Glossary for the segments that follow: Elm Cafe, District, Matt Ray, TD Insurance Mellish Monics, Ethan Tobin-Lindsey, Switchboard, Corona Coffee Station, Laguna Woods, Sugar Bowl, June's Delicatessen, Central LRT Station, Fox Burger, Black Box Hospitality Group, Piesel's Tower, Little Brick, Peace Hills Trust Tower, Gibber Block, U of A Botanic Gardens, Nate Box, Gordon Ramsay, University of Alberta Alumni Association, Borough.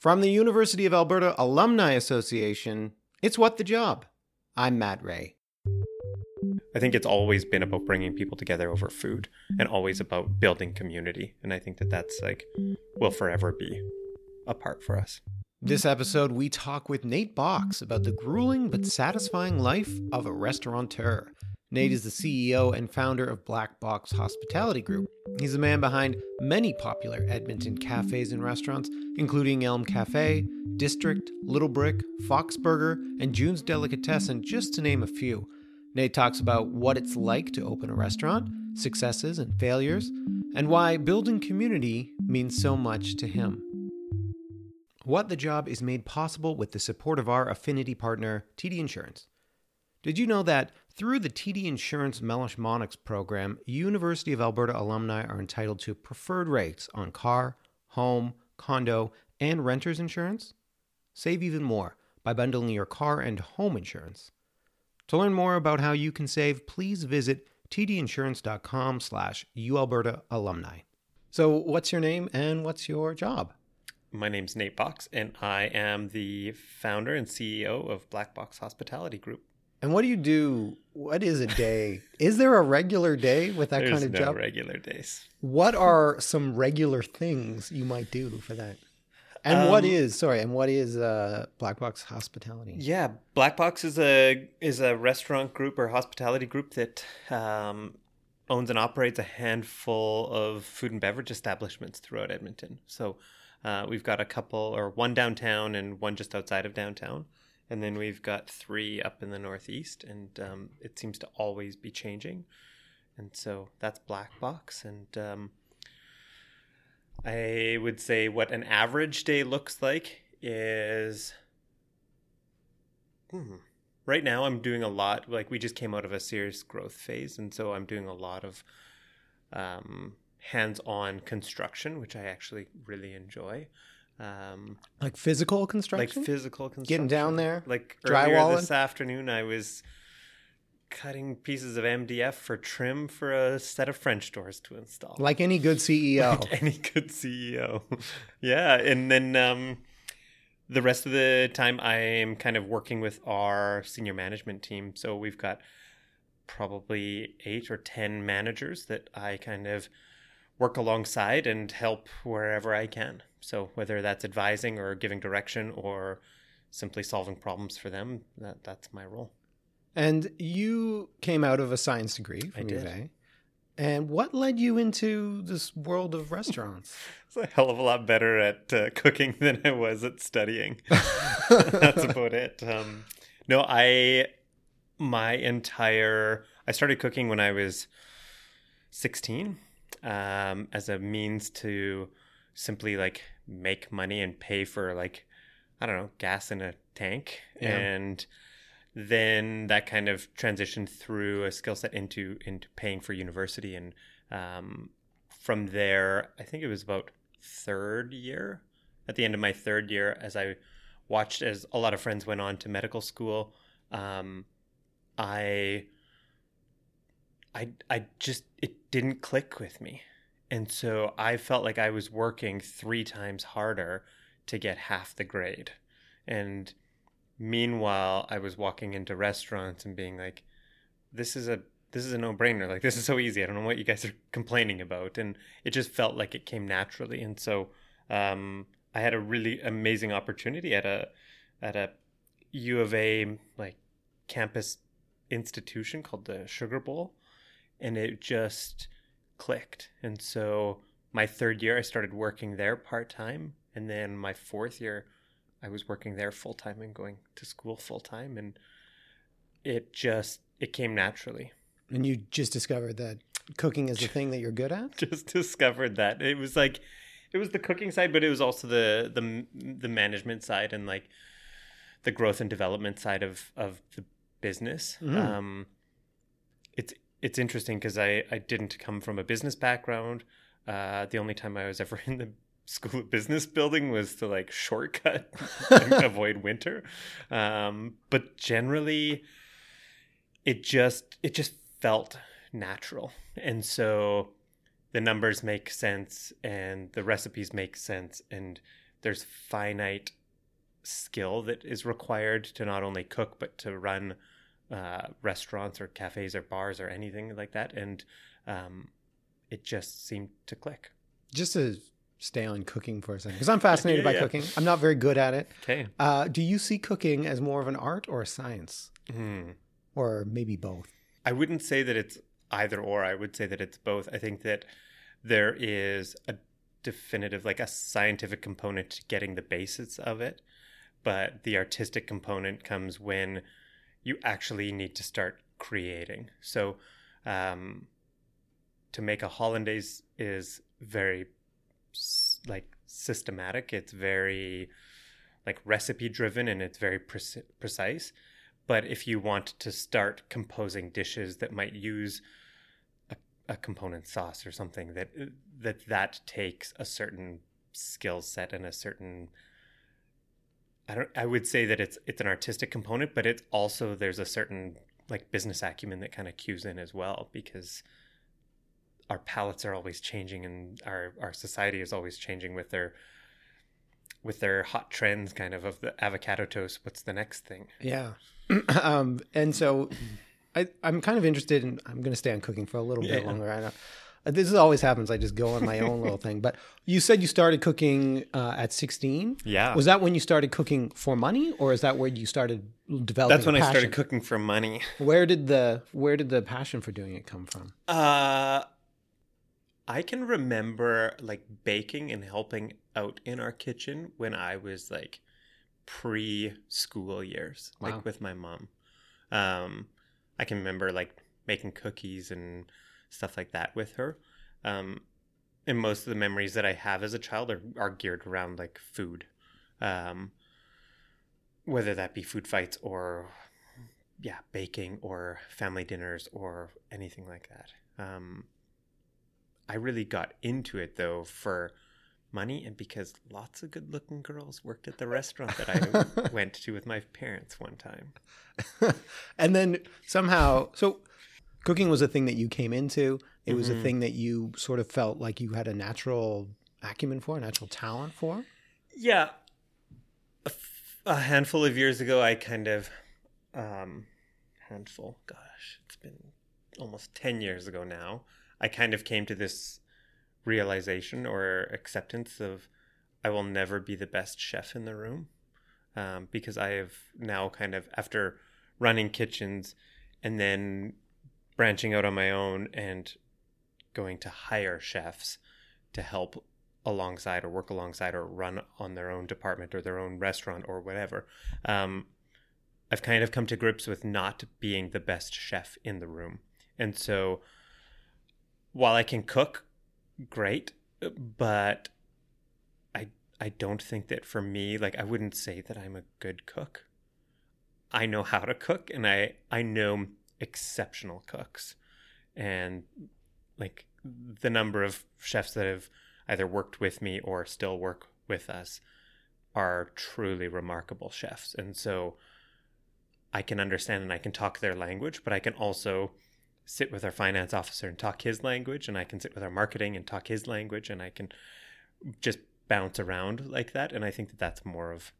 From the University of Alberta Alumni Association, it's What the Job. I'm Matt Ray. I think it's always been about bringing people together over food and always about building community. And I think that that's will forever be a part for us. This episode, we talk with Nate Box about the grueling but satisfying life of a restaurateur. Nate is the CEO and founder of Black Box Hospitality Group. He's the man behind many popular Edmonton cafes and restaurants, including Elm Cafe, District, Little Brick, Fox Burger, and June's Delicatessen, just to name a few. Nate talks about what it's like to open a restaurant, successes and failures, and why building community means so much to him. What the Job is made possible with the support of our affinity partner, TD Insurance. Did you know that through the TD Insurance Mellish Monics program, University of Alberta alumni are entitled to preferred rates on car, home, condo, and renter's insurance? Save even more by bundling your car and home insurance. To learn more about how you can save, please visit tdinsurance.com/UAlbertaAlumni. So what's your name and what's your job? My name's Nate Box, and I am the founder and CEO of Black Box Hospitality Group. And what do you do? What is a day? Is there a regular day with that kind of job? There's no regular days. What are some regular things you might do for that? And what is Black Box Hospitality? Yeah, Black Box is a restaurant group or hospitality group that owns and operates a handful of food and beverage establishments throughout Edmonton. So we've got one downtown and one just outside of downtown. And then we've got three up in the Northeast, and it seems to always be changing. And so that's Black Box. And I would say what an average day looks like is right now I'm doing a lot. Like, we just came out of a serious growth phase, and so I'm doing a lot of hands-on construction, which I actually really enjoy. Like physical construction? Like physical construction. Getting down there? Like drywalling? This afternoon I was cutting pieces of MDF for trim for a set of French doors to install. Like any good CEO. Yeah. And then the rest of the time I am kind of working with our senior management team. So we've got probably 8 or 10 managers that I kind of work alongside and help wherever I can. So whether that's advising or giving direction or simply solving problems for them, that's my role. And you came out of a science degree from U of A. And what led you into this world of restaurants? It's a hell of a lot better at cooking than I was at studying. That's about it. I started cooking when I was 16 as a means to simply make money and pay for gas in a tank. Yeah. And then that kind of transitioned through a skill set into paying for university. And from there, I think it was about at the end of my third year, as I watched as a lot of friends went on to medical school, it didn't click with me. And so I felt like I was working 3 times harder to get half the grade. And meanwhile, I was walking into restaurants and being like, this is a no-brainer. Like, this is so easy. I don't know what you guys are complaining about. And it just felt like it came naturally. And so I had a really amazing opportunity at a U of A campus institution called the Sugar Bowl. And it just clicked. And so my third year I started working there part-time, and then my fourth year I was working there full-time and going to school full-time, and it came naturally. And you just discovered that cooking is the thing that you're good at? Just discovered that. It was it was the cooking side, but it was also the management side and the growth and development side of the business. Mm. It's interesting because I didn't come from a business background. The only time I was ever in the School of Business building was to shortcut and avoid winter. But generally, it just felt natural. And so the numbers make sense and the recipes make sense. And there's finite skill that is required to not only cook, but to run restaurants or cafes or bars or anything like that. And it just seemed to click. Just to stay on cooking for a second, because I'm fascinated by cooking. I'm not very good at it. Okay. Do you see cooking as more of an art or a science? Or maybe both? I wouldn't say that it's either or. I would say that it's both. I think that there is a definitive, like a scientific component to getting the basics of it. But the artistic component comes when you actually need to start creating. So to make a hollandaise is very like systematic. It's very like recipe driven, and it's very precise. But if you want to start composing dishes that might use a component sauce or something, that takes a certain skill set and a certain, I would say that it's an artistic component, but it's also, there's a certain like business acumen that kind of cues in as well, because our palates are always changing, and our society is always changing with their hot trends kind of the avocado toast. What's the next thing? Yeah. And so I'm kind of interested in, I'm going to stay on cooking for a little bit longer. I know this always happens. I just go on my own little thing. But you said you started cooking at 16. Yeah. Was that when you started cooking for money, or is that where you started developing? That's when I started cooking for money. Where did the passion for doing it come from? I can remember like baking and helping out in our kitchen when I was like pre-school years, like with my mom. I can remember like making cookies and stuff like that with her. And most of the memories that I have as a child are geared around like food, whether that be food fights or baking or family dinners or anything like that. I really got into it though for money, and because lots of good-looking girls worked at the restaurant that I went to with my parents one time. And then somehow, so cooking was a thing that you came into. It was a thing that you sort of felt like you had a natural acumen for, a natural talent for. Yeah. A handful of years ago, I kind of, it's been almost 10 years ago now, I kind of came to this realization or acceptance of I will never be the best chef in the room, because I have now kind of, after running kitchens and then branching out on my own and going to hire chefs to help alongside or work alongside or run on their own department or their own restaurant or whatever, I've kind of come to grips with not being the best chef in the room. And so while I can cook great, but I don't think that for me, like I wouldn't say that I'm a good cook. I know how to cook, and I know exceptional cooks, and like the number of chefs that have either worked with me or still work with us are truly remarkable chefs. And so I can understand and I can talk their language, but I can also sit with our finance officer and talk his language, and I can sit with our marketing and talk his language, and I can just bounce around like that. And I think that that's more of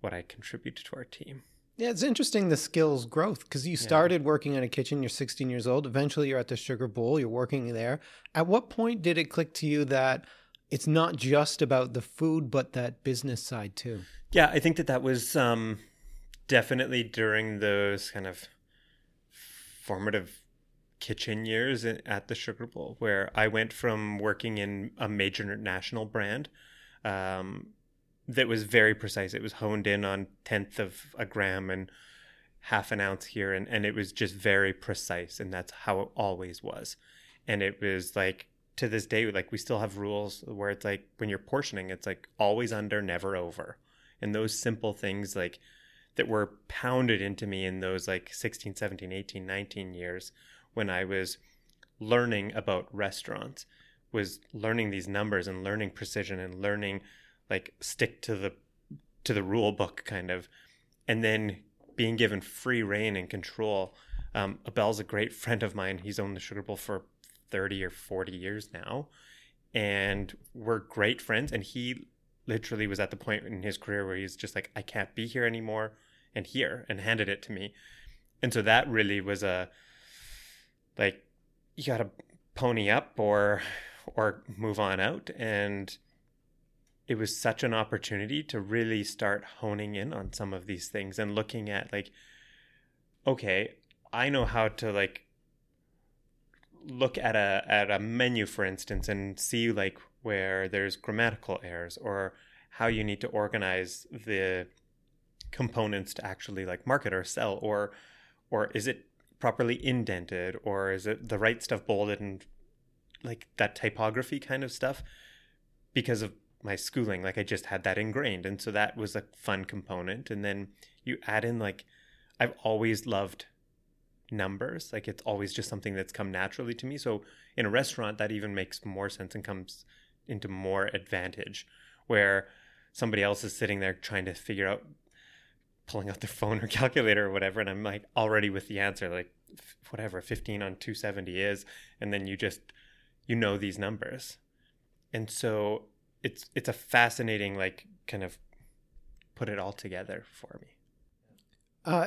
what I contribute to our team. Yeah, it's interesting, the skills growth, because you started working in a kitchen, you're 16 years old, eventually you're at the Sugar Bowl, you're working there. At what point did it click to you that it's not just about the food, but that business side too? Yeah, I think that was definitely during those kind of formative kitchen years at the Sugar Bowl, where I went from working in a major national brand that was very precise. It was honed in on 1/10 of a gram and half an ounce here, and it was just very precise, and that's how it always was. And it was like, to this day, like we still have rules where it's like when you're portioning, it's like always under, never over. And those simple things like that were pounded into me in those like 16, 17, 18, 19 years when I was learning about restaurants, was learning these numbers and learning precision and learning like stick to the rule book kind of, and then being given free reign and control. Abel's a great friend of mine. He's owned the Sugar Bowl for 30 or 40 years now, and we're great friends. And he literally was at the point in his career where he's just like, I can't be here anymore, and here, and handed it to me. And so that really was a, like, you got to pony up or move on out. And it was such an opportunity to really start honing in on some of these things and looking at, like, okay, I know how to, like, look at a menu, for instance, and see, like, where there's grammatical errors or how you need to organize the components to actually, like, market or sell, or is it properly indented, or is it the right stuff bolded, and like that typography kind of stuff. Because of my schooling, like, I just had that ingrained, and so that was a fun component. And then you add in, like, I've always loved numbers, like, it's always just something that's come naturally to me. So in a restaurant, that even makes more sense and comes into more advantage, where somebody else is sitting there trying to figure out, pulling out their phone or calculator or whatever, and I'm like already with the answer, like, whatever 15 on 270 is, and then you just, you know, these numbers. And so it's a fascinating, like, kind of put it all together for me.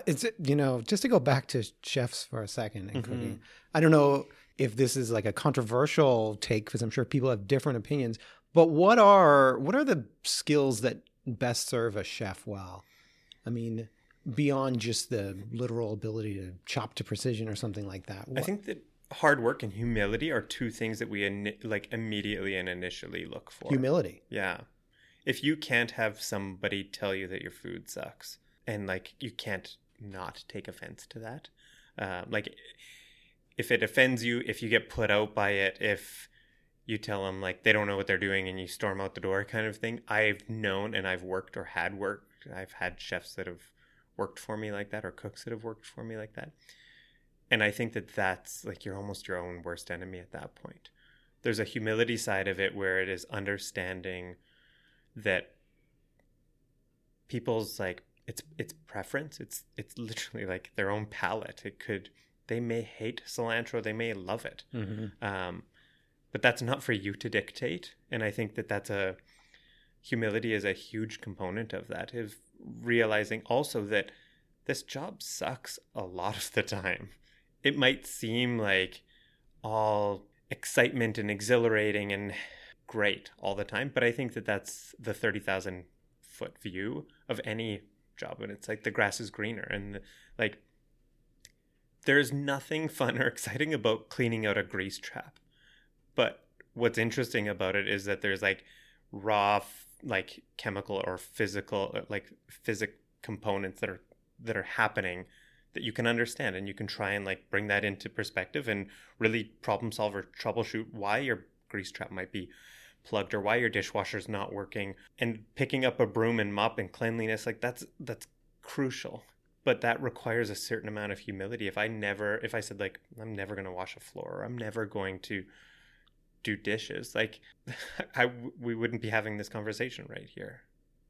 It's, you know, just to go back to chefs for a second and cooking, I don't know if this is like a controversial take, because I'm sure people have different opinions, but what are the skills that best serve a chef well? I mean, beyond just the literal ability to chop to precision or something like that. I think that hard work and humility are two things that we immediately and initially look for. Humility. Yeah. If you can't have somebody tell you that your food sucks, and, like, you can't not take offense to that. Like, if it offends you, if you get put out by it, if you tell them, like, they don't know what they're doing and you storm out the door kind of thing. I've known, and I've worked or had worked. I've had chefs that have worked for me like that, or cooks that have worked for me like that. And I think that that's, like, you're almost your own worst enemy at that point. There's a humility side of it where it is understanding that people's, like, it's preference. It's literally, like, their own palate. They may hate cilantro, they may love it. But that's not for you to dictate. And I think that humility is a huge component of that, is realizing also that this job sucks a lot of the time. It might seem like all excitement and exhilarating and great all the time, but I think that that's the 30,000 foot view of any job, and it's like the grass is greener, and, like, there's nothing fun or exciting about cleaning out a grease trap. But what's interesting about it is that there's, like, raw, like, chemical or physical, like, physic components that are happening that you can understand, and you can try and, like, bring that into perspective and really problem solve or troubleshoot why your grease trap might be plugged, or why your dishwasher's not working. And picking up a broom and mop and cleanliness, like, that's crucial, but that requires a certain amount of humility. If I said, like, I'm never going to wash a floor, or I'm never going to do dishes, like, we wouldn't be having this conversation right here.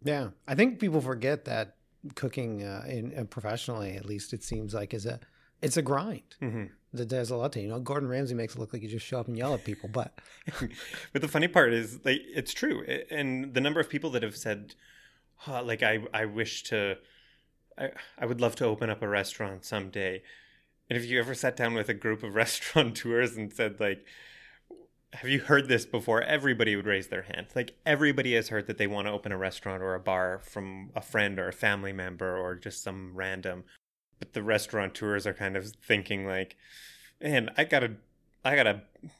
Yeah, I think people forget that cooking, professionally, at least, it seems like, it's a grind. That there's a lot to, you know, Gordon Ramsay makes it look like you just show up and yell at people, but. But the funny part is, like, it's true. And the number of people that have said, oh, like, I would love to open up a restaurant someday. And if you ever sat down with a group of restaurateurs and said, like, have you heard this before? Everybody would raise their hand. Like, everybody has heard that they want to open a restaurant or a bar from a friend or a family member or just some random. But the restaurateurs are kind of thinking, like, man, I gotta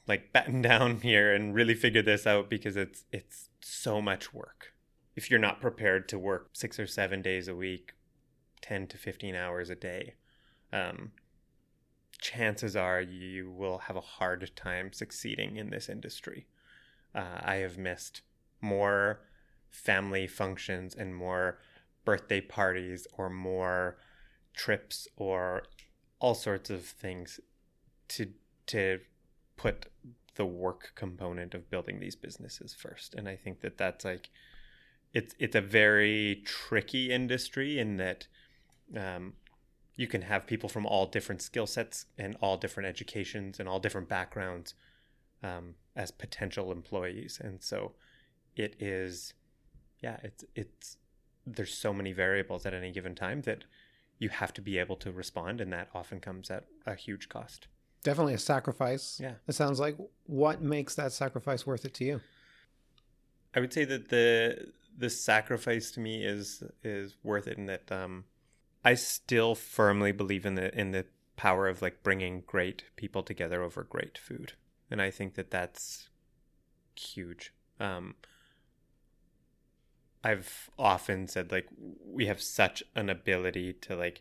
like batten down here and really figure this out, because it's so much work. If you're not prepared to work 6 or 7 days a week, 10 to 15 hours a day, chances are you will have a hard time succeeding in this industry. I have missed more family functions and more birthday parties or more trips or all sorts of things to put the work component of building these businesses first. And I think that that's, like, it's a very tricky industry in that you can have people from all different skill sets and all different educations and all different backgrounds as potential employees. And so it is yeah, it's there's so many variables at any given time that you have to be able to respond, and that often comes at a huge cost. Definitely a sacrifice. Yeah. It sounds like. What makes that sacrifice worth it to you? I would say that the sacrifice to me is worth it, in that I still firmly believe in the power of like bringing great people together over great food, and I think that that's huge. I've often said like we have such an ability to like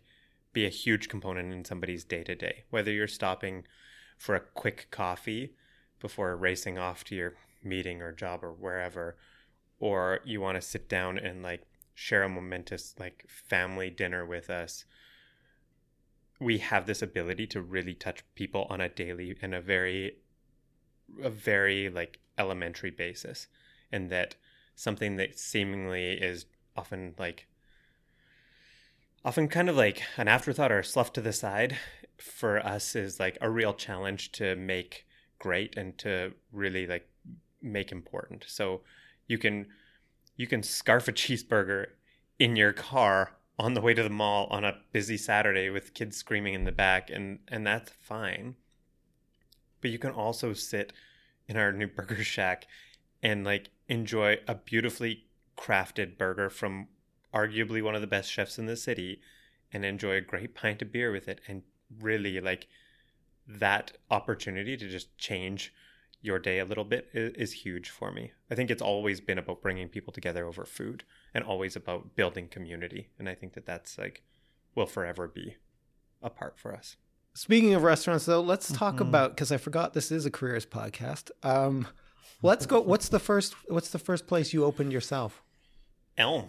be a huge component in somebody's day-to-day, whether you're stopping for a quick coffee before racing off to your meeting or job or wherever, or you want to sit down and like share a momentous like family dinner with us. We have this ability to really touch people on a daily and a very like elementary basis, and that something that seemingly is often kind of like an afterthought or sloughed to the side for us is like a real challenge to make great and to really like make important. So you can scarf a cheeseburger in your car on the way to the mall on a busy Saturday with kids screaming in the back, and that's fine. But you can also sit in our new burger shack and like enjoy a beautifully crafted burger from arguably one of the best chefs in the city, and enjoy a great pint of beer with it, and really like that opportunity to just change your day a little bit is huge for me. I think it's always been about bringing people together over food, and always about building community, and I think that that's like will forever be a part for us. Speaking of restaurants though, let's talk about, because I forgot this is a careers podcast, let's go. What's the first place you opened yourself? Elm.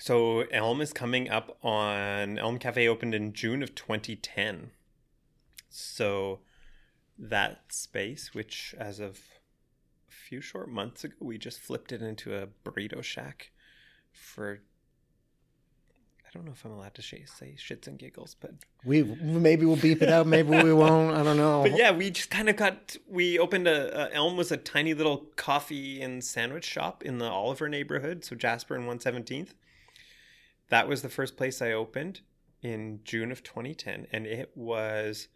So Elm is coming up on... Elm Cafe opened in June of 2010. So that space, which as of a few short months ago, we just flipped it into a burrito shack for... I don't know if I'm allowed to say shits and giggles, but... Maybe we'll beep it out, maybe we won't, I don't know. But yeah, we just kind of we opened Elm was a tiny little coffee and sandwich shop in the Oliver neighborhood, so Jasper and 117th. That was the first place I opened in June of 2010, and it was...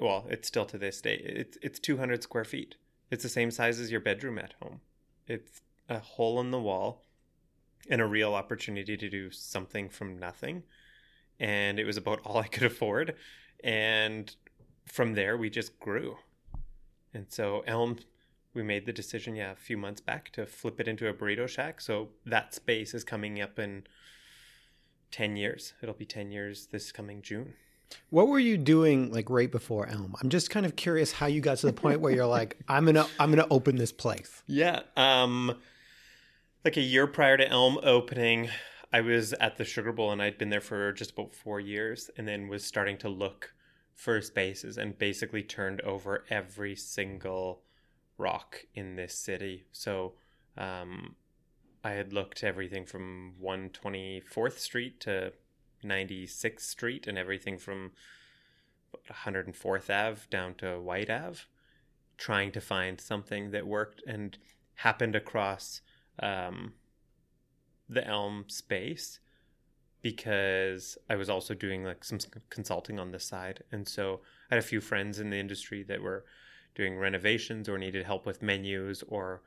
well, it's still to this day. It's 200 square feet. It's the same size as your bedroom at home. It's a hole in the wall, and a real opportunity to do something from nothing. And it was about all I could afford. And from there, we just grew. And so Elm, we made the decision, a few months back to flip it into a burrito shack. So that space is coming up in 10 years. It'll be 10 years this coming June. What were you doing like right before Elm? I'm just kind of curious how you got to the point where you're like, I'm gonna open this place. Yeah. Like a year prior to Elm opening, I was at the Sugar Bowl, and I'd been there for just about 4 years, and then was starting to look for spaces, and basically turned over every single rock in this city. So I had looked everything from 124th Street to 96th Street, and everything from 104th Ave down to White Ave, trying to find something that worked, and happened across... the Elm space, because I was also doing like some consulting on the side, and so I had a few friends in the industry that were doing renovations or needed help with menus or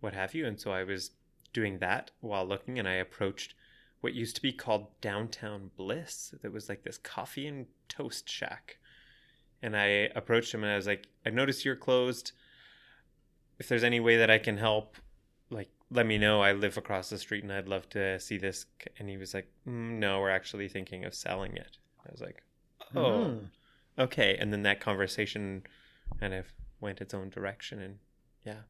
what have you, and so I was doing that while looking, and I approached what used to be called Downtown Bliss, that was like this coffee and toast shack, and I approached him and I was like, I noticed you're closed. If there's any way that I can help, like, let me know. I live across the street and I'd love to see this. And he was like, no, we're actually thinking of selling it. I was like, okay. And then that conversation kind of went its own direction. And yeah.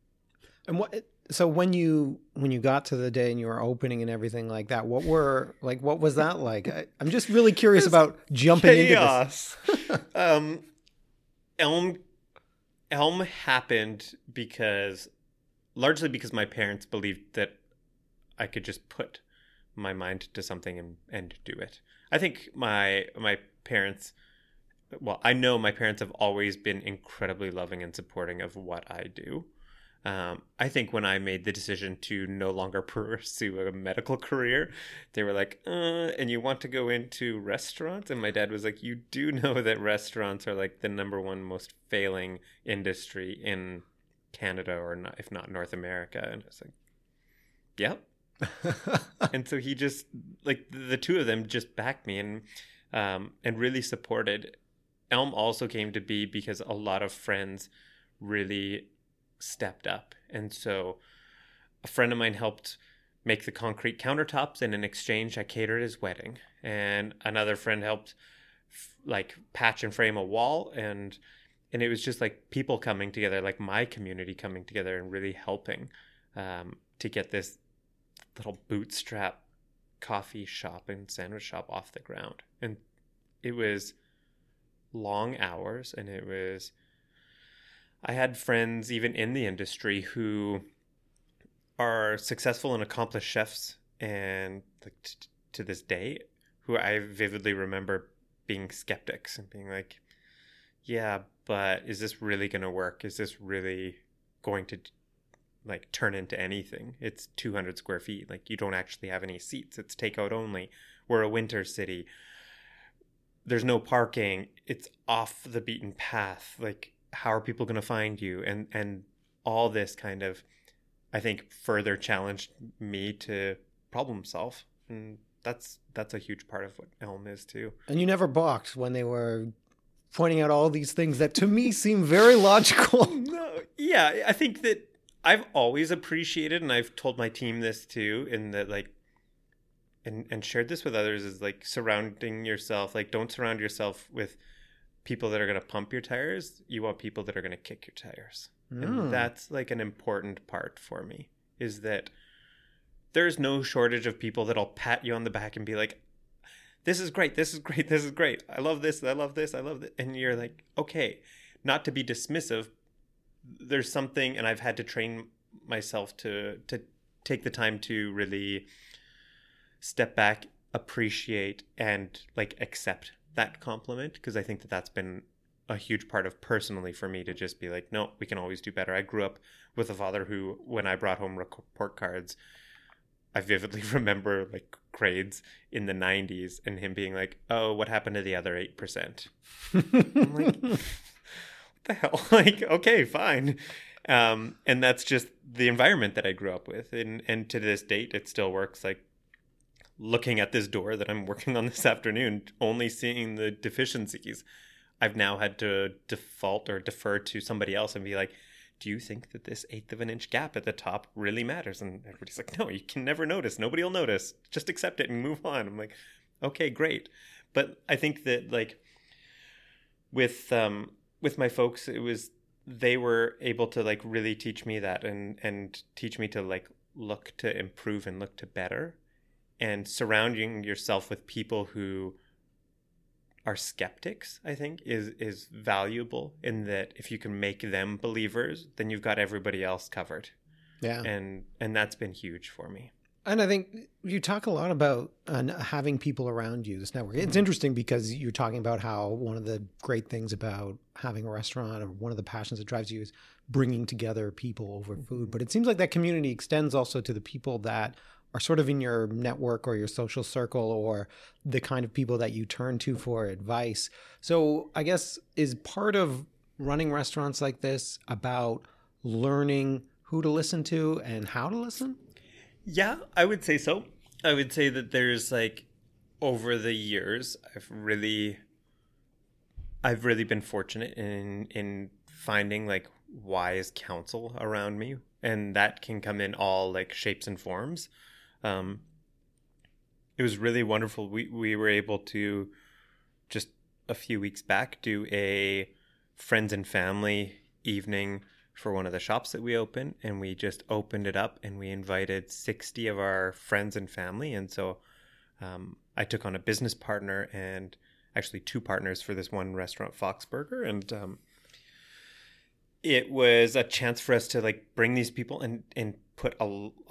And what, so when you got to the day and you were opening and everything like that, what was that like? I'm just really curious about jumping into this. Elm happened largely because my parents believed that I could just put my mind to something and do it. I think my parents, I know my parents have always been incredibly loving and supporting of what I do. I think when I made the decision to no longer pursue a medical career, they were like, and you want to go into restaurants? And my dad was like, you do know that restaurants are like the number one most failing industry in Canada, or not, if not North America. And I was like, yep. And so he just, like, the two of them just backed me and really supported. Elm also came to be because a lot of friends really stepped up. And so a friend of mine helped make the concrete countertops, and in exchange I catered his wedding. And another friend helped patch and frame a wall, and it was just like people coming together, like my community coming together and really helping to get this little bootstrap coffee shop and sandwich shop off the ground. And it was long hours, and it was, I had friends even in the industry who are successful and accomplished chefs, and like to this day, who I vividly remember being skeptics and being like, yeah, but is this really going to work? Is this really going to turn into anything? It's 200 square feet. Like, you don't actually have any seats. It's takeout only. We're a winter city. There's no parking. It's off the beaten path. Like, how are people going to find you? And all this kind of, I think, further challenged me to problem solve. And that's a huge part of what Elm is too. And you never balked when they were pointing out all these things that to me seem very logical. No, yeah, I think that I've always appreciated, and I've told my team this too, in that and shared this with others, is surrounding yourself, don't surround yourself with people that are going to pump your tires. You want people that are going to kick your tires. Mm. And that's an important part for me, is that there's no shortage of people that'll pat you on the back and be like, this is great, this is great, this is great. I love this, I love this, I love this. And you're like, okay, not to be dismissive, there's something, and I've had to train myself to take the time to really step back, appreciate, and accept that compliment, because I think that that's been a huge part of personally for me, to just be like, no, we can always do better. I grew up with a father who, when I brought home report cards, I vividly remember grades in the 90s and him being like, oh, what happened to the other 8%? I'm like, what the hell? Okay, fine. And that's just the environment that I grew up with. And to this date, it still works. Looking at this door that I'm working on this afternoon, only seeing the deficiencies, I've now had to default or defer to somebody else and be like, do you think that this 1/8 of an inch gap at the top really matters? And everybody's like, no, you can never notice. Nobody will notice. Just accept it and move on. I'm like, okay, great. But I think that with my folks, it was, they were able to really teach me that and teach me to look to improve and look to better, and surrounding yourself with people who are skeptics, I think, is valuable, in that if you can make them believers, then you've got everybody else covered. Yeah. And that's been huge for me. And I think you talk a lot about having people around you, this network. It's mm-hmm. interesting because you're talking about how one of the great things about having a restaurant, or one of the passions that drives you, is bringing together people over food. But it seems like that community extends also to the people that are sort of in your network or your social circle, or the kind of people that you turn to for advice. So I guess, is part of running restaurants like this about learning who to listen to and how to listen? Yeah, I would say so. I would say that there's over the years, I've really been fortunate in finding wise counsel around me. And that can come in all shapes and forms. It was really wonderful. We were able to, just a few weeks back, do a friends and family evening for one of the shops that we open, and we just opened it up and we invited 60 of our friends and family. And so I took on a business partner, and actually 2 partners for this one restaurant, Fox Burger, and it was a chance for us to bring these people and put a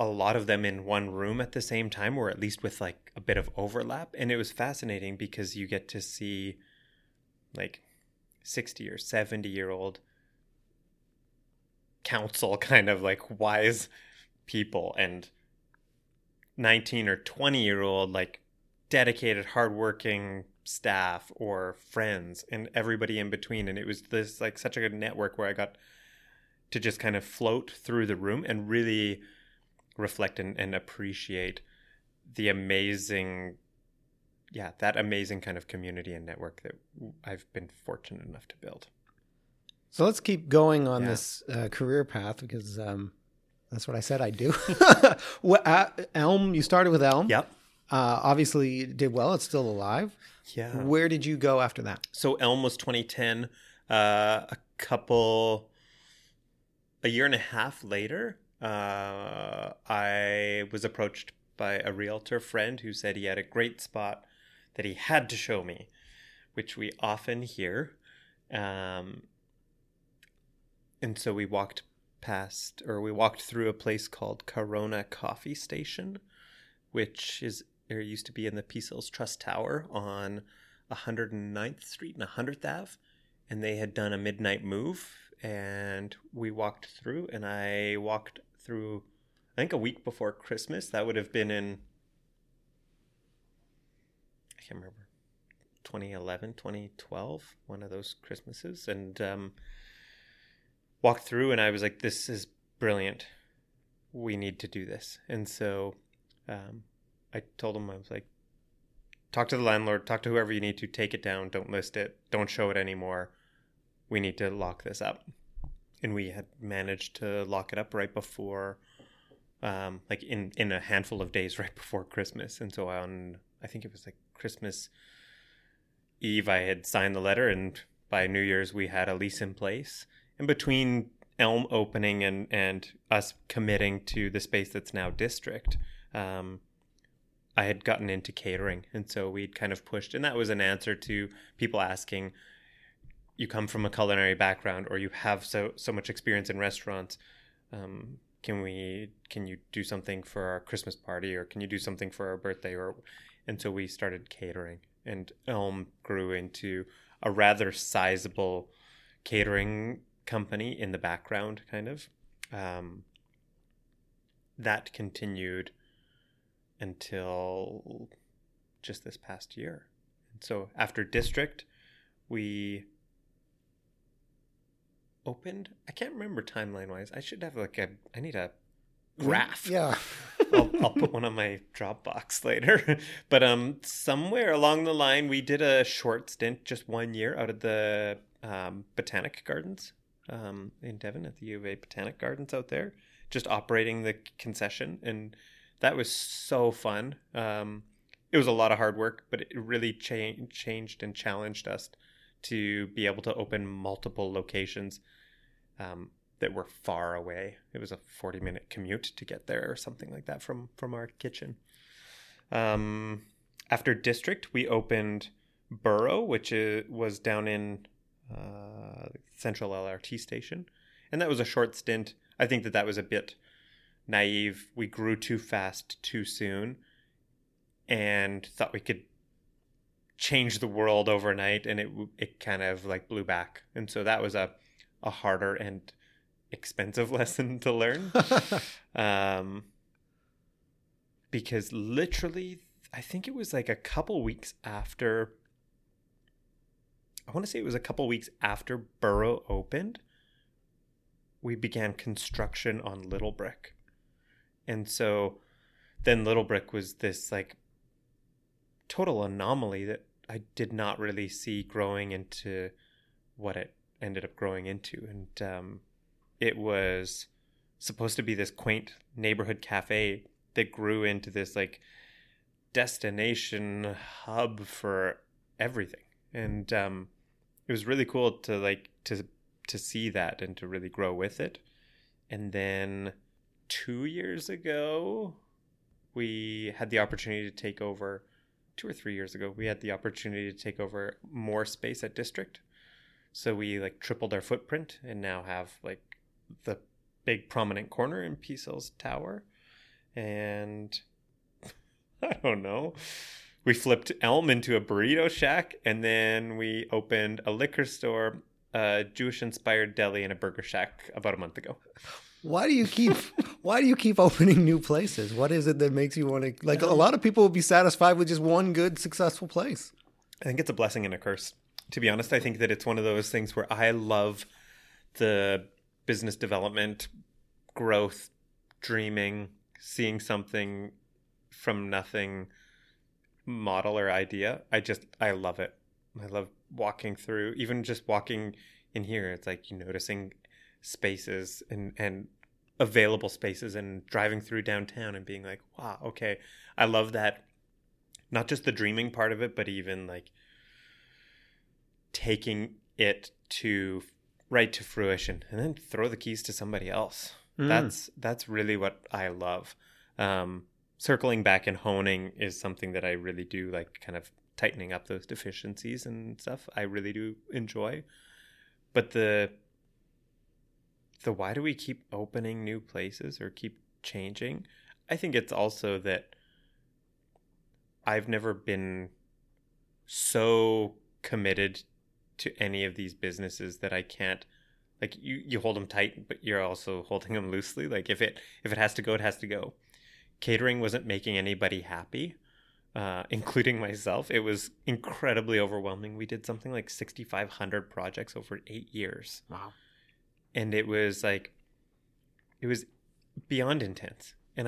lot of them in one room at the same time, or at least with a bit of overlap. And it was fascinating because you get to see 60 or 70-year-old counsel kind of like wise people, and 19 or 20 year old like dedicated hardworking staff or friends and everybody in between. And it was this like such a good network where I got to just kind of float through the room and really reflect and appreciate the amazing, that amazing kind of community and network that I've been fortunate enough to build. So let's keep going on this career path, because that's what I said I'd do. Elm, you started with Elm. Yep. Obviously it did well. It's still alive. Yeah. Where did you go after that? So Elm was 2010. A year and a half later, I was approached by a realtor friend who said he had a great spot that he had to show me, which we often hear. And so we walked through a place called Corona Coffee Station, which is, or used to be, in the Peace Hills Trust Tower on 109th Street and 100th Ave. And they had done a midnight move, and we walked through, and I walked through, I think, a week before Christmas. That would have been in, I can't remember, 2011, 2012, one of those Christmases. And walked through, and I was like, this is brilliant. We need to do this. And so I told him, I was like, talk to the landlord, talk to whoever you need to, take it down, don't list it, don't show it anymore. We need to lock this up. And we had managed to lock it up right before, in a handful of days right before Christmas. And so on, I think it was like Christmas Eve, I had signed the letter, and by New Year's we had a lease in place. And between Elm opening and us committing to the space that's now District, I had gotten into catering. And so we'd kind of pushed, and that was an answer to people asking, you come from a culinary background, or you have so much experience in restaurants. Can you do something for our Christmas party, or can you do something for our birthday? And so we started catering, and Elm grew into a rather sizable catering company in the background, kind of. That continued until just this past year. And so after District, we opened, I can't remember timeline wise. I should have I need a graph. Yeah. I'll put one on my Dropbox later. But somewhere along the line, we did a short stint, just 1 year, out of the Botanic Gardens in Devon, at the U of A Botanic Gardens out there, just operating the concession. And that was so fun. It was a lot of hard work, but it really changed and challenged us to be able to open multiple locations that were far away. It was a 40-minute commute to get there or something like that from our kitchen. After District, we opened Borough, which was down in Central LRT Station. And that was a short stint. I think that was a bit naive. We grew too fast too soon and thought we could change the world overnight, and it kind of like blew back. And so that was a harder and expensive lesson to learn. Because literally, I think it was like a couple weeks after, Borough opened, we began construction on Little Brick. And so then Little Brick was this like total anomaly that I did not really see growing into what it ended up growing into. And it was supposed to be this quaint neighborhood cafe that grew into this like destination hub for everything. And it was really cool to like to see that and to really grow with it. And then 2 years ago, we had the opportunity to take over 2 or 3 years ago, we had the opportunity to take over more space at District. So we like tripled our footprint and now have like the big prominent corner in Piesel's Tower. And I don't know, we flipped Elm into a burrito shack, and then we opened a liquor store a Jewish-inspired deli and a burger shack about a month ago. Why do you keep opening new places? What is it that makes you want to, like, a lot of people will be satisfied with just one good, successful place. I think it's a blessing and a curse. To be honest, I think that it's one of those things where I love the business development, growth, dreaming, seeing something from nothing model or idea. I love it. I love walking through, even just walking in here. It's like you're noticing spaces and available spaces and driving through downtown and being like, wow, okay. I love that. Not just the dreaming part of it, but even like taking it to right to fruition and then throw the keys to somebody else. That's really what I love. Circling back and honing is something that I really do like, kind of tightening up those deficiencies and stuff. I really do enjoy. But the why do we keep opening new places or keep changing? I think it's also that I've never been so committed to any of these businesses that I can't, like, you hold them tight, but you're also holding them loosely. Like if it has to go, it has to go. Catering wasn't making anybody happy, including myself. It was incredibly overwhelming. We did something like 6,500 projects over 8 years. Wow. And it was beyond intense. And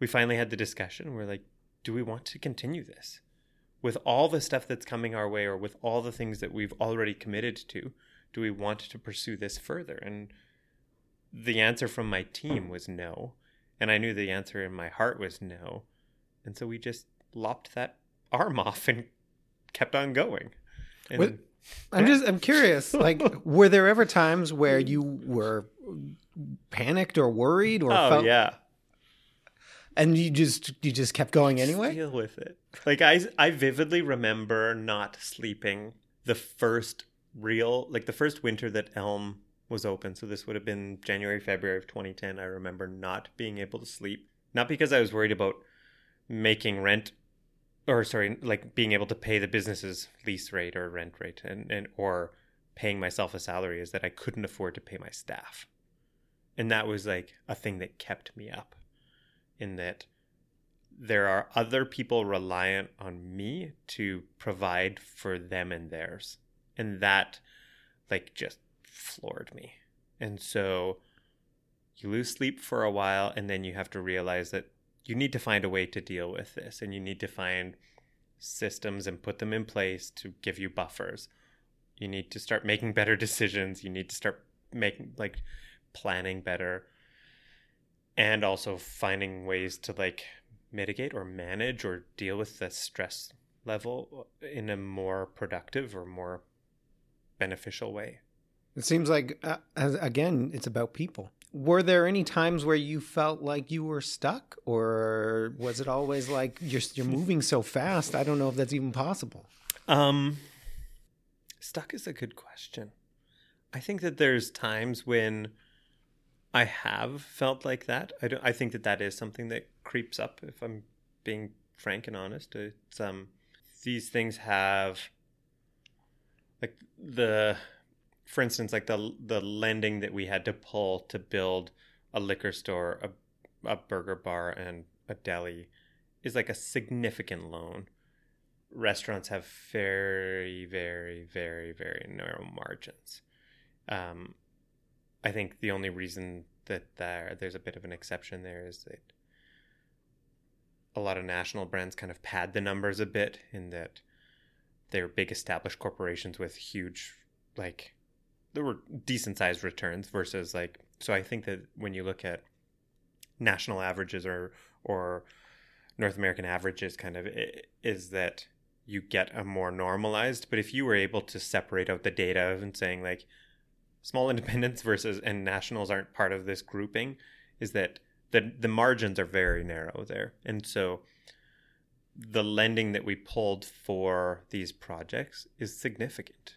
we finally had the discussion. We're like, do we want to continue this? With all the stuff that's coming our way or with all the things that we've already committed to, do we want to pursue this further? And the answer from my team was no. And I knew the answer in my heart was no. And so we just lopped that arm off and kept on going. And I'm curious, like, were there ever times where you were panicked or worried or felt? Yeah. And you just kept going anyway? Deal with it. Like I vividly remember not sleeping the first winter that Elm was open. So this would have been January, February of 2010. I remember not being able to sleep. Not because I was worried about making rent being able to pay the business's lease rate or rent rate and or paying myself a salary, is that I couldn't afford to pay my staff. And that was like a thing that kept me up, in that there are other people reliant on me to provide for them and theirs. And that like just floored me. And so you lose sleep for a while, and then you have to realize that you need to find a way to deal with this, and you need to find systems and put them in place to give you buffers. You need to start making better decisions. You need to start making, like, planning better, and also finding ways to like mitigate or manage or deal with the stress level in a more productive or more beneficial way. It seems like, again, it's about people. Were there any times where you felt like you were stuck, or was it always like you're moving so fast? I don't know if that's even possible. Stuck is a good question. I think that there's times when I have felt like that. I think that that is something that creeps up, if I'm being frank and honest. It's these things have like For instance, like the lending that we had to pull to build a liquor store, a burger bar, and a deli is like a significant loan. Restaurants have very, very, very, very narrow margins. I think the only reason that there's a bit of an exception there is that a lot of national brands kind of pad the numbers a bit, in that they're big established corporations with huge, like, there were decent sized returns versus like, so I think that when you look at national averages or North American averages, kind of is that you get a more normalized. But if you were able to separate out the data and saying like small independents versus and nationals aren't part of this grouping, is that the margins are very narrow there. And so the lending that we pulled for these projects is significant.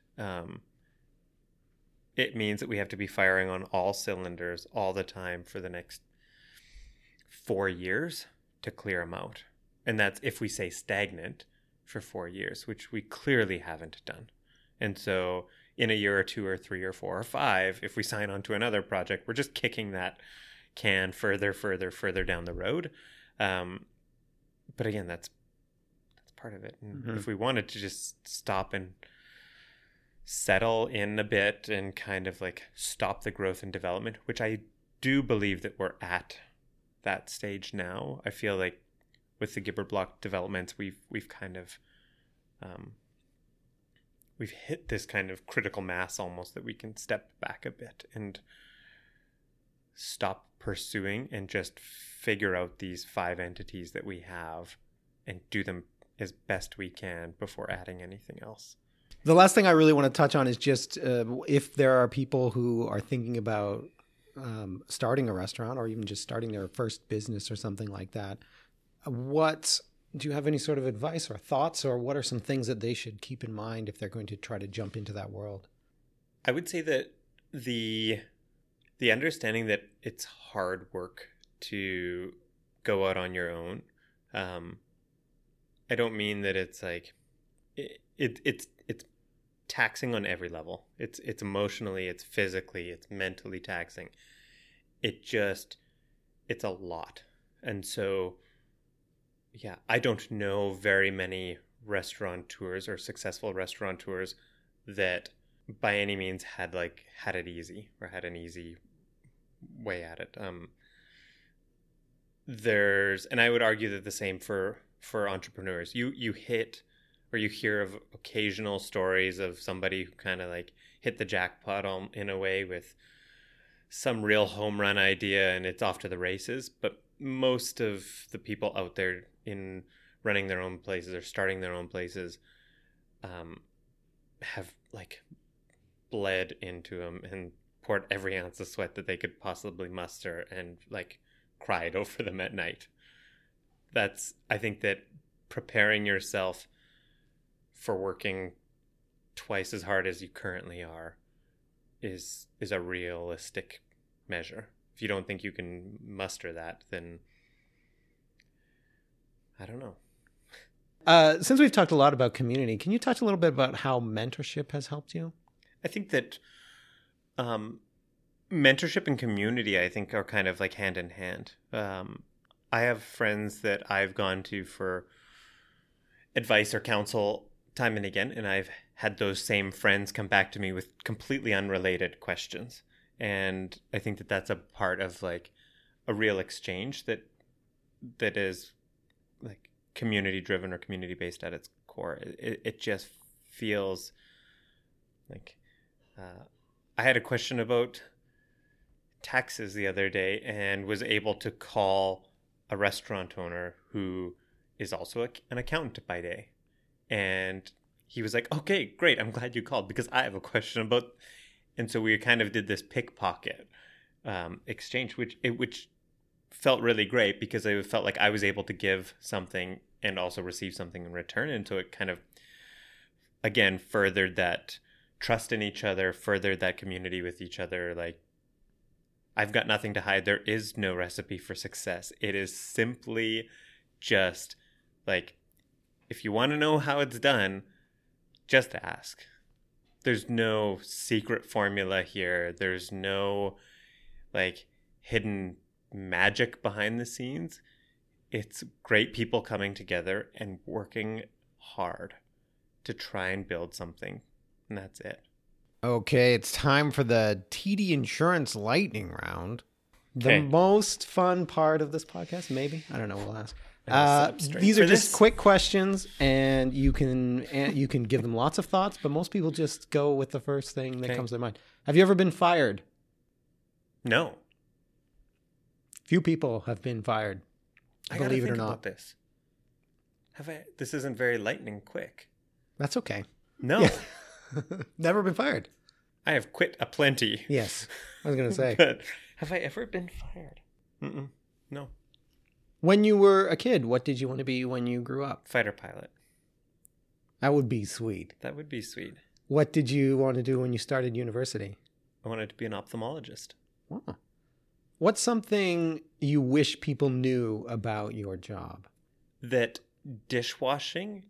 It means that we have to be firing on all cylinders all the time for the next 4 years to clear them out. And that's if we say stagnant for 4 years, which we clearly haven't done. And so in a year or two or three or four or five, if we sign on to another project, we're just kicking that can further down the road. But again, that's part of it. And mm-hmm. if we wanted to just stop and settle in a bit and kind of like stop the growth and development, which I do believe that we're at that stage now. I feel like with the Gibber Block developments, we've kind of we've hit this kind of critical mass almost that we can step back a bit and stop pursuing and just figure out these five entities that we have and do them as best we can before adding anything else. The last thing I really want to touch on is just if there are people who are thinking about starting a restaurant or even just starting their first business or something like that, do you have any sort of advice or thoughts, or what are some things that they should keep in mind if they're going to try to jump into that world? I would say that the understanding that it's hard work to go out on your own. I don't mean that it's like it's taxing on every level. It's emotionally, it's physically, it's mentally taxing. It's a lot. And so, yeah, I don't know very many restaurateurs or successful restaurateurs that by any means had it easy or had an easy way at it. And I would argue that the same for entrepreneurs. You hit, or you hear of occasional stories of somebody who kind of like hit the jackpot in a way with some real home run idea and it's off to the races. But most of the people out there in running their own places or starting their own places have like bled into them and poured every ounce of sweat that they could possibly muster and like cried over them at night. I think that preparing yourself for working twice as hard as you currently are is a realistic measure. If you don't think you can muster that, then I don't know. Since we've talked a lot about community, can you touch a little bit about how mentorship has helped you? I think that mentorship and community, I think, are kind of like hand in hand. I have friends that I've gone to for advice or counsel time and again, and I've had those same friends come back to me with completely unrelated questions. And I think that that's a part of like a real exchange that is like community driven or community based at its core. It just feels like I had a question about taxes the other day and was able to call a restaurant owner who is also an accountant by day. And he was like, okay, great. I'm glad you called because I have a question about. And so we kind of did this pickpocket exchange, which felt really great because I felt like I was able to give something and also receive something in return. And so it kind of, again, furthered that trust in each other, furthered that community with each other. Like, I've got nothing to hide. There is no recipe for success. It is simply just like, if you want to know how it's done, just ask. There's no secret formula here. There's no like hidden magic behind the scenes. It's great people coming together and working hard to try and build something. And that's it. Okay, it's time for the TD Insurance lightning round. The most fun part of this podcast, maybe. I don't know. We'll ask. These are just quick questions, and you can give them lots of thoughts, but most people just go with the first thing that comes to their mind. Have you ever been fired? No. Few people have been fired, believe it or not. About this. This isn't very lightning quick. That's okay. No. Yeah. Never been fired. I have quit aplenty. Yes, I was going to say. But have I ever been fired? Mm-mm. No. When you were a kid, what did you want to be when you grew up? Fighter pilot. That would be sweet. That would be sweet. What did you want to do when you started university? I wanted to be an ophthalmologist. Wow. What's something you wish people knew about your job? That dishwashing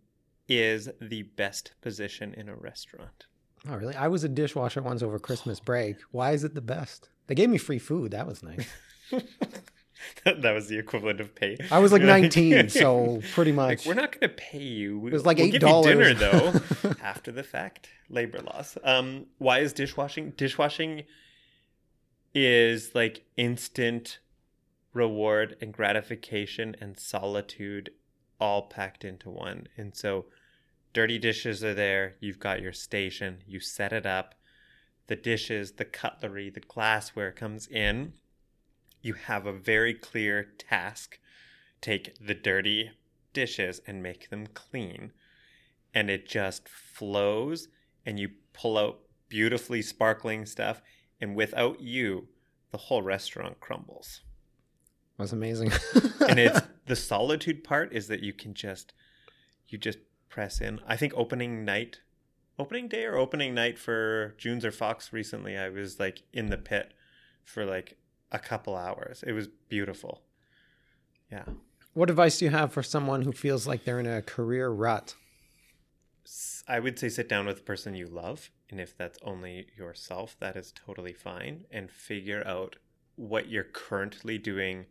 is the best position in a restaurant. Oh, really? I was a dishwasher once over Christmas break. Why is it the best? They gave me free food. That was nice. That was the equivalent of pay. I was like 19, so pretty much. Like, we're not going to pay you. It was like $8. We'll give you dinner, though, after the fact. Labor laws. Why is dishwashing? Dishwashing is like instant reward and gratification and solitude all packed into one. And so dirty dishes are there. You've got your station. You set it up. The dishes, the cutlery, the glassware comes in. You have a very clear task. Take the dirty dishes and make them clean. And it just flows, and you pull out beautifully sparkling stuff. And without you, the whole restaurant crumbles. That's amazing. And it's the solitude part is that you can just, press in. I think opening day or opening night for June's or Fox recently, I was like in the pit for like a couple hours. It was beautiful. Yeah. What advice do you have for someone who feels like they're in a career rut? I would say sit down with the person you love. And if that's only yourself, that is totally fine. And figure out what you're currently doing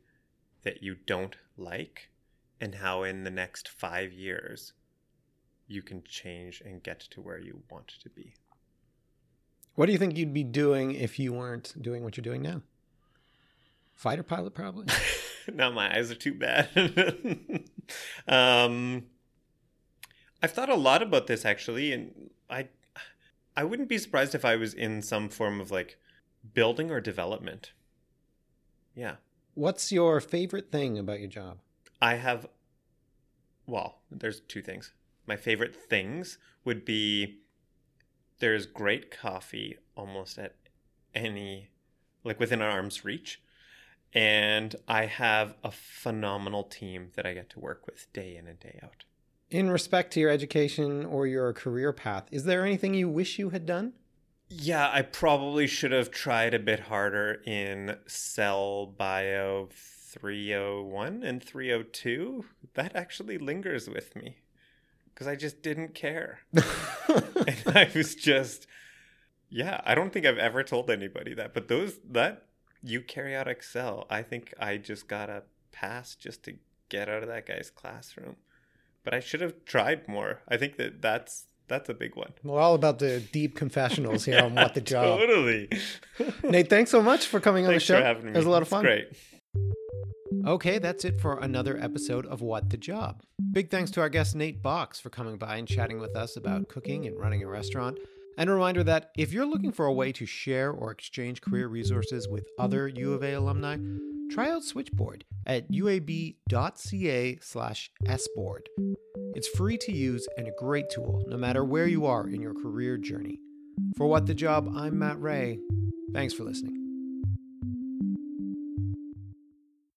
that you don't like and how in the next 5 years you can change and get to where you want to be. What do you think you'd be doing if you weren't doing what you're doing now? Fighter pilot, probably. No, my eyes are too bad. I've thought a lot about this, actually, and I wouldn't be surprised if I was in some form of, like, building or development. Yeah. What's your favorite thing about your job? There's two things. My favorite things would be there's great coffee almost at any, like, within our arm's reach. And I have a phenomenal team that I get to work with day in and day out. In respect to your education or your career path, is there anything you wish you had done? Yeah, I probably should have tried a bit harder in Cell Bio 301 and 302. That actually lingers with me because I just didn't care. And I was just, I don't think I've ever told anybody that, but that eukaryotic cell, I think I just got a pass just to get out of that guy's classroom. But I should have tried more. I think that's a big one. We're all about the deep confessionals here on What the Job. Totally. Nate, thanks so much for coming on the show. Thanks for having me. It was a lot of fun. Great. Okay, that's it for another episode of What the Job. Big thanks to our guest Nate Box for coming by and chatting with us about cooking and running a restaurant. And a reminder that if you're looking for a way to share or exchange career resources with other U of A alumni, try out Switchboard at uab.ca/sboard. It's free to use and a great tool, no matter where you are in your career journey. For What the Job, I'm Matt Ray. Thanks for listening.